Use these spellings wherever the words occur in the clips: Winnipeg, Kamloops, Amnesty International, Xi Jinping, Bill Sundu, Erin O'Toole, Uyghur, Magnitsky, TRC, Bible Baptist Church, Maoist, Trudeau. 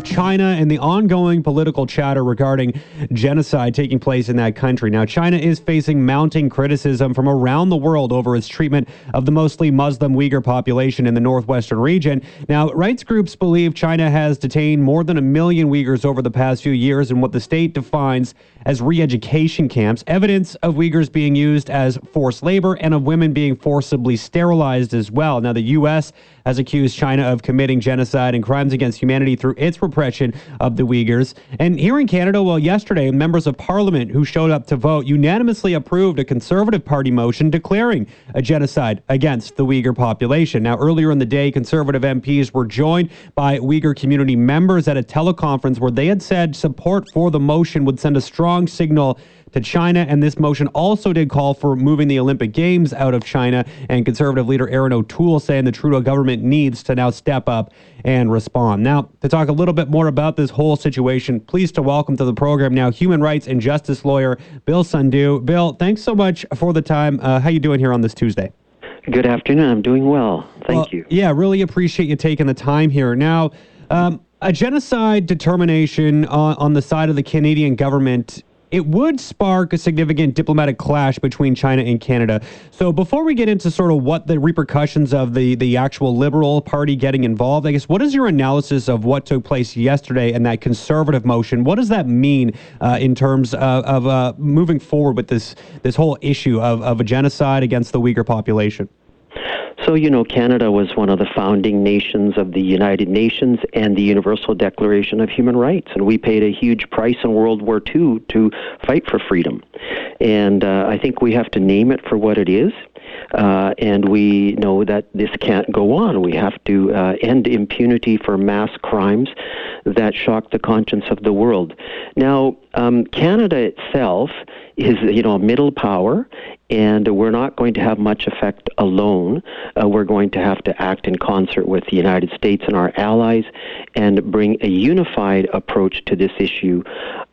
China and the ongoing political chatter regarding genocide taking place in that country. Now, China is facing mounting criticism from around the world over its treatment of the mostly Muslim Uyghur population in the northwestern region. Now, rights groups believe China has detained more than 1 million Uyghurs over the past few years in what the state defines as re-education camps, evidence of Uyghurs being used as forced labor and of women being forcibly sterilized as well. Now, the U.S. has accused China of committing genocide and crimes against humanity through its repression of the Uyghurs. And here in Canada, well, yesterday, members of Parliament who showed up to vote unanimously approved a Conservative Party motion declaring a genocide against the Uyghur population. Now, earlier in the day, Conservative MPs were joined by Uyghur community members at a teleconference where they had said support for the motion would send a strong signal to China, and this motion also did call for moving the Olympic Games out of China, and Conservative leader Erin O'Toole saying the Trudeau government needs to now step up and respond. Now, to talk a little bit more about this whole situation, pleased to welcome to the program now human rights and justice lawyer Bill Sundu. Bill, thanks so much for the time. How you doing here on this Tuesday? Good afternoon. I'm doing well. Thank you. Yeah, really appreciate you taking the time here. Now, a genocide determination on the side of the Canadian government, it would spark a significant diplomatic clash between China and Canada. So before we get into sort of what the repercussions of the actual Liberal Party getting involved, I guess, what is your analysis of what took place yesterday and that Conservative motion? What does that mean in terms of moving forward with this whole issue of a genocide against the Uyghur population? So, you know, Canada was one of the founding nations of the United Nations and the Universal Declaration of Human Rights, and we paid a huge price in World War II to fight for freedom. And I think we have to name it for what it is, and we know that this can't go on. We have to end impunity for mass crimes that shock the conscience of the world. Now, Canada itself is, you know, a middle power, and we're not going to have much effect alone. We're going to have to act in concert with the United States and our allies and bring a unified approach to this issue.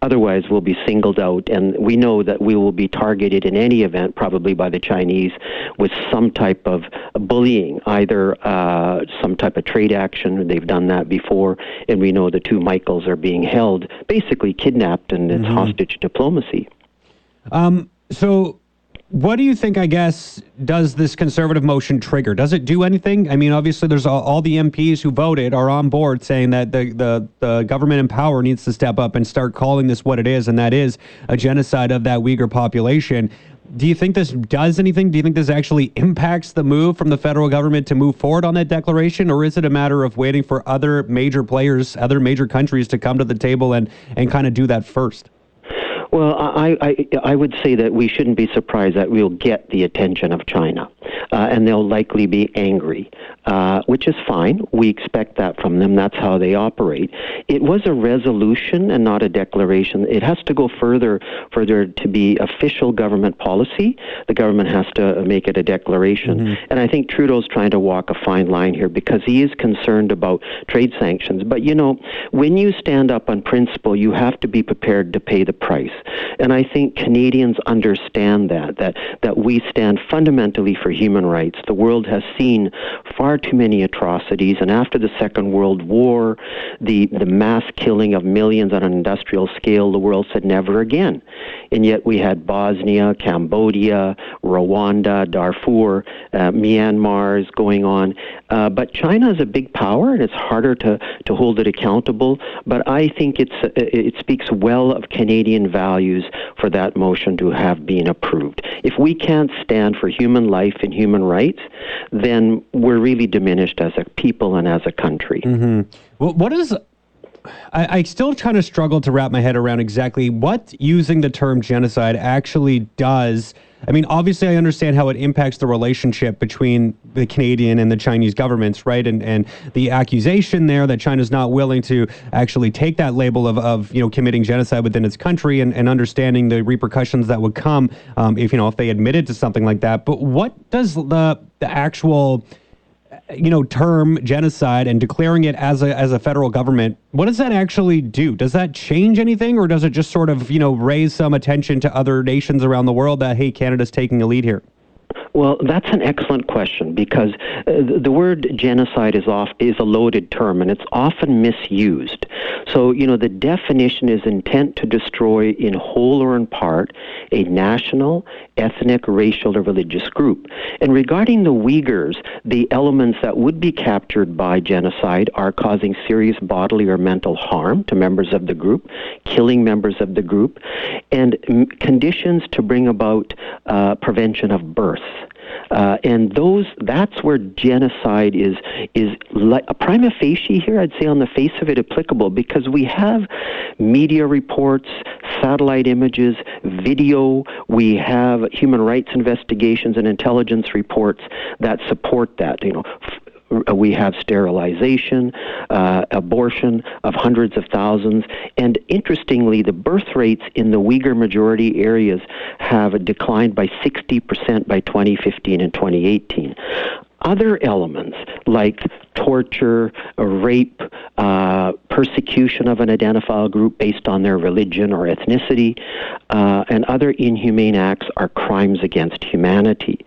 Otherwise, we'll be singled out, and we know that we will be targeted in any event, probably by the Chinese, with some type of bullying, either some type of trade action. They've done that before, and we know the two Michaels are being held, basically kidnapped, and it's hostage diplomacy. So what do you think, I guess, does this Conservative motion trigger? Does it do anything? I mean, obviously, there's all the MPs who voted are on board saying that the government in power needs to step up and start calling this what it is, and that is a genocide of that Uyghur population. Do you think this does anything? Do you think this actually impacts the move from the federal government to move forward on that declaration, or is it a matter of waiting for other major players, other major countries to come to the table and kind of do that first? Well, I would say that we shouldn't be surprised that we'll get the attention of China, and they'll likely be angry, which is fine. We expect that from them. That's how they operate. It was a resolution and not a declaration. It has to go further to be official government policy. The government has to make it a declaration. And I think Trudeau's trying to walk a fine line here because he is concerned about trade sanctions. But, you know, when you stand up on principle, you have to be prepared to pay the price. And I think Canadians understand that we stand fundamentally for human rights. The world has seen far too many atrocities, and after the Second World War, the mass killing of millions on an industrial scale, the world said never again. And yet we had Bosnia, Cambodia, Rwanda, Darfur, Myanmar's going on. But China is a big power, and it's harder to hold it accountable. But I think it speaks well of Canadian values for that motion to have been approved. If we can't stand for human life and human rights, then we're really diminished as a people and as a country. Well, what is... I still kind of struggle to wrap my head around exactly what using the term genocide actually does. I mean, obviously, I understand how it impacts the relationship between the Canadian and the Chinese governments, right? And the accusation there that China's not willing to actually take that label of you know, committing genocide within its country and understanding the repercussions that would come if, you know, if they admitted to something like that. But what does the actual, you know, term genocide and declaring it as a federal government, what does that actually do? Does that change anything, or does it just sort of, you know, raise some attention to other nations around the world that, hey, Canada's taking a lead here? Well, that's an excellent question, because the word genocide is a loaded term, and it's often misused. So, you know, the definition is intent to destroy in whole or in part a national, ethnic, racial, or religious group. And regarding the Uyghurs, the elements that would be captured by genocide are causing serious bodily or mental harm to members of the group, killing members of the group, and conditions to bring about prevention of birth. And that's where genocide is prima facie here, I'd say on the face of it, applicable, because we have media reports, satellite images, video, we have human rights investigations and intelligence reports that support that, you know. We have sterilization, abortion of hundreds of thousands, and interestingly, the birth rates in the Uyghur majority areas have declined by 60% by 2015 and 2018. Other elements like torture, rape, persecution of an identifiable group based on their religion or ethnicity, and other inhumane acts are crimes against humanity.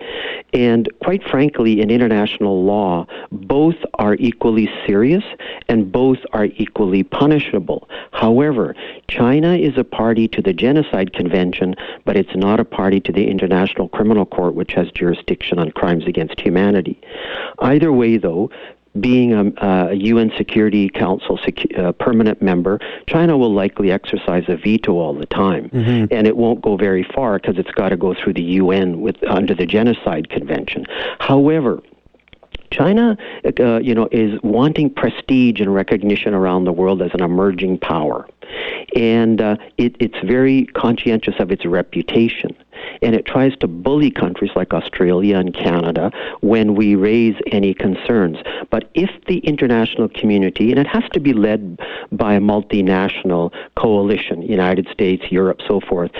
And quite frankly, in international law, both are equally serious and both are equally punishable. However, China is a party to the Genocide Convention, but it's not a party to the International Criminal Court, which has jurisdiction on crimes against humanity. Either way, though, being a UN Security Council permanent member, China will likely exercise a veto all the time, and it won't go very far because it's got to go through the UN under the Genocide Convention. However, China, is wanting prestige and recognition around the world as an emerging power, and it's very conscientious of its reputation. And it tries to bully countries like Australia and Canada when we raise any concerns. But if the international community, and it has to be led by a multinational coalition, United States, Europe, so forth,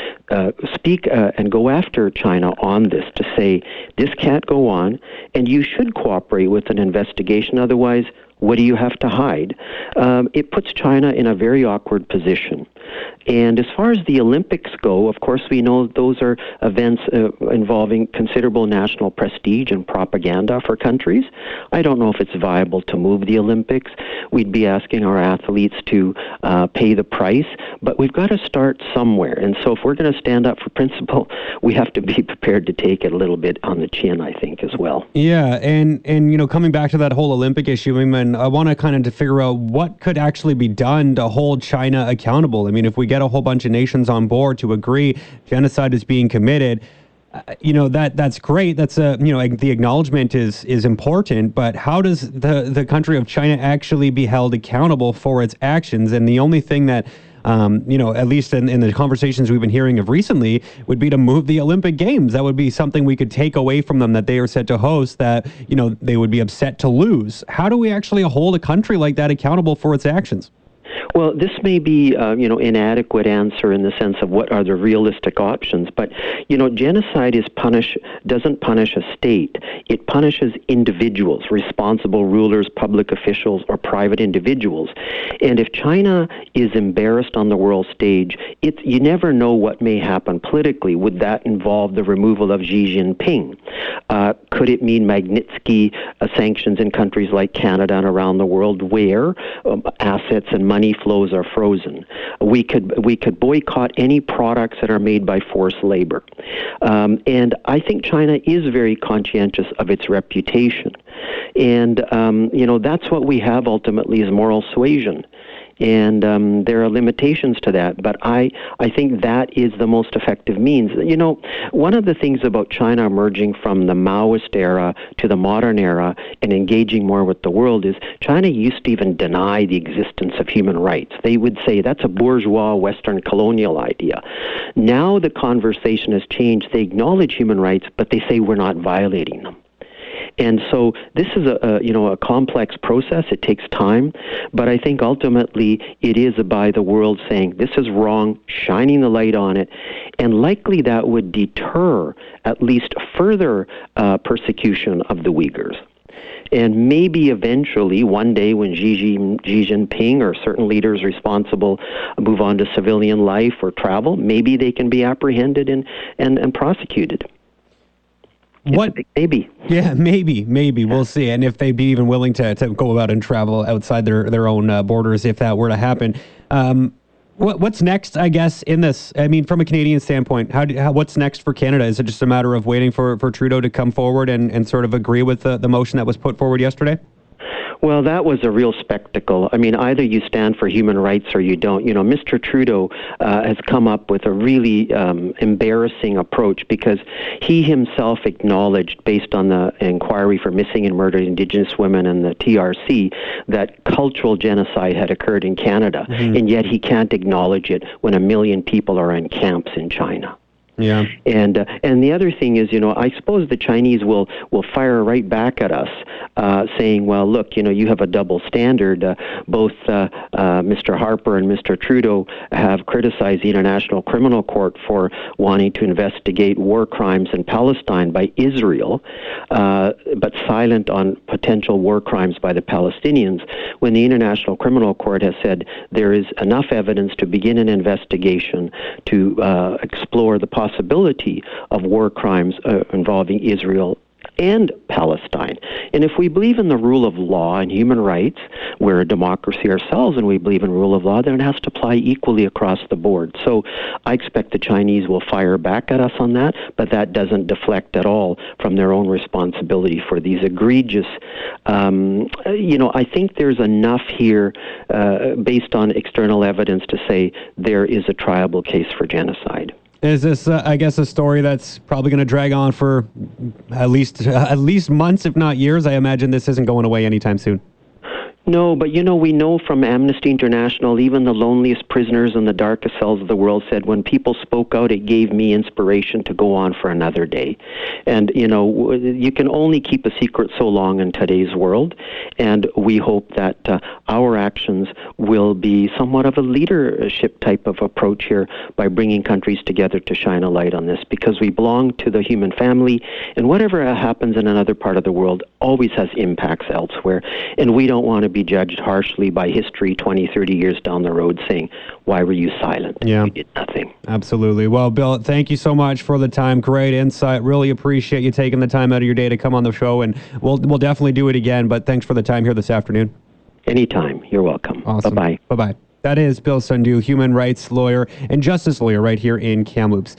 speak and go after China on this to say, this can't go on, and you should cooperate with an investigation, otherwise, what do you have to hide? It puts China in a very awkward position. And as far as the Olympics go, of course, we know those are events involving considerable national prestige and propaganda for countries. I don't know if it's viable to move the Olympics. We'd be asking our athletes to pay the price, but we've got to start somewhere. And so if we're going to stand up for principle, we have to be prepared to take it a little bit on the chin, I think, as well. Yeah, and you know, coming back to that whole Olympic issue, I mean, I want to kind of figure out what could actually be done to hold China accountable. I mean, if we get a whole bunch of nations on board to agree genocide is being committed, that's great. That's the acknowledgement is important. But how does the country of China actually be held accountable for its actions? And the only thing that at least in the conversations we've been hearing of recently, would be to move the Olympic Games. That would be something we could take away from them that they are set to host, that, they would be upset to lose. How do we actually hold a country like that accountable for its actions? Well, this may be, inadequate answer in the sense of what are the realistic options. But, genocide doesn't punish a state. It punishes individuals, responsible rulers, public officials, or private individuals. And if China is embarrassed on the world stage, you never know what may happen politically. Would that involve the removal of Xi Jinping? Could it mean Magnitsky sanctions in countries like Canada and around the world where assets and money flows are frozen? We could boycott any products that are made by forced labor. And I think China is very conscientious of its reputation. And, that's what we have ultimately is moral suasion. And there are limitations to that, but I think that is the most effective means. One of the things about China emerging from the Maoist era to the modern era and engaging more with the world is China used to even deny the existence of human rights. They would say that's a bourgeois Western colonial idea. Now the conversation has changed. They acknowledge human rights, but they say we're not violating them. And so this is a complex process. It takes time, but I think ultimately it is by the world saying this is wrong, shining the light on it, and likely that would deter at least further persecution of the Uyghurs. And maybe eventually, one day when Xi Jinping or certain leaders responsible move on to civilian life or travel, maybe they can be apprehended and prosecuted. What? Maybe. Yeah, maybe. We'll see. And if they'd be even willing to go out and travel outside their own borders if that were to happen. What's next, I guess, in this? I mean, from a Canadian standpoint, what's next for Canada? Is it just a matter of waiting for Trudeau to come forward and sort of agree with the motion that was put forward yesterday? Well, that was a real spectacle. I mean, either you stand for human rights or you don't. You know, Mr. Trudeau has come up with a really embarrassing approach, because he himself acknowledged, based on the inquiry for missing and murdered Indigenous women and the TRC, that cultural genocide had occurred in Canada, and yet he can't acknowledge it when 1 million people are in camps in China. Yeah, and the other thing is, you know, I suppose the Chinese will fire right back at us, saying, well, look, you know, you have a double standard. Both Mr. Harper and Mr. Trudeau have criticized the International Criminal Court for wanting to investigate war crimes in Palestine by Israel, but silent on potential war crimes by the Palestinians, when the International Criminal Court has said there is enough evidence to begin an investigation to explore the possibility of war crimes involving Israel and Palestine. And if we believe in the rule of law and human rights, we're a democracy ourselves and we believe in rule of law, then it has to apply equally across the board. So I expect the Chinese will fire back at us on that, but that doesn't deflect at all from their own responsibility for these egregious, you know, I think there's enough here based on external evidence to say there is a triable case for genocide. Is this, I guess, a story that's probably going to drag on for at least months, if not years? I imagine this isn't going away anytime soon. No, but, you know, we know from Amnesty International, even the loneliest prisoners in the darkest cells of the world said, when people spoke out, it gave me inspiration to go on for another day. And, you know, you can only keep a secret so long in today's world. And we hope that our actions will be somewhat of a leadership type of approach here by bringing countries together to shine a light on this, because we belong to the human family. And whatever happens in another part of the world always has impacts elsewhere. And we don't want to be judged harshly by history 20-30 years down the road saying, why were you silent? Yeah, you did nothing. Absolutely. Well, Bill, thank you so much for the time. Great insight. Really appreciate you taking the time out of your day to come on the show, and we'll definitely do it again, but thanks for the time here this afternoon. Anytime. You're welcome. Awesome. Bye-bye. That is Bill Sundu, human rights lawyer and justice lawyer right here in Kamloops.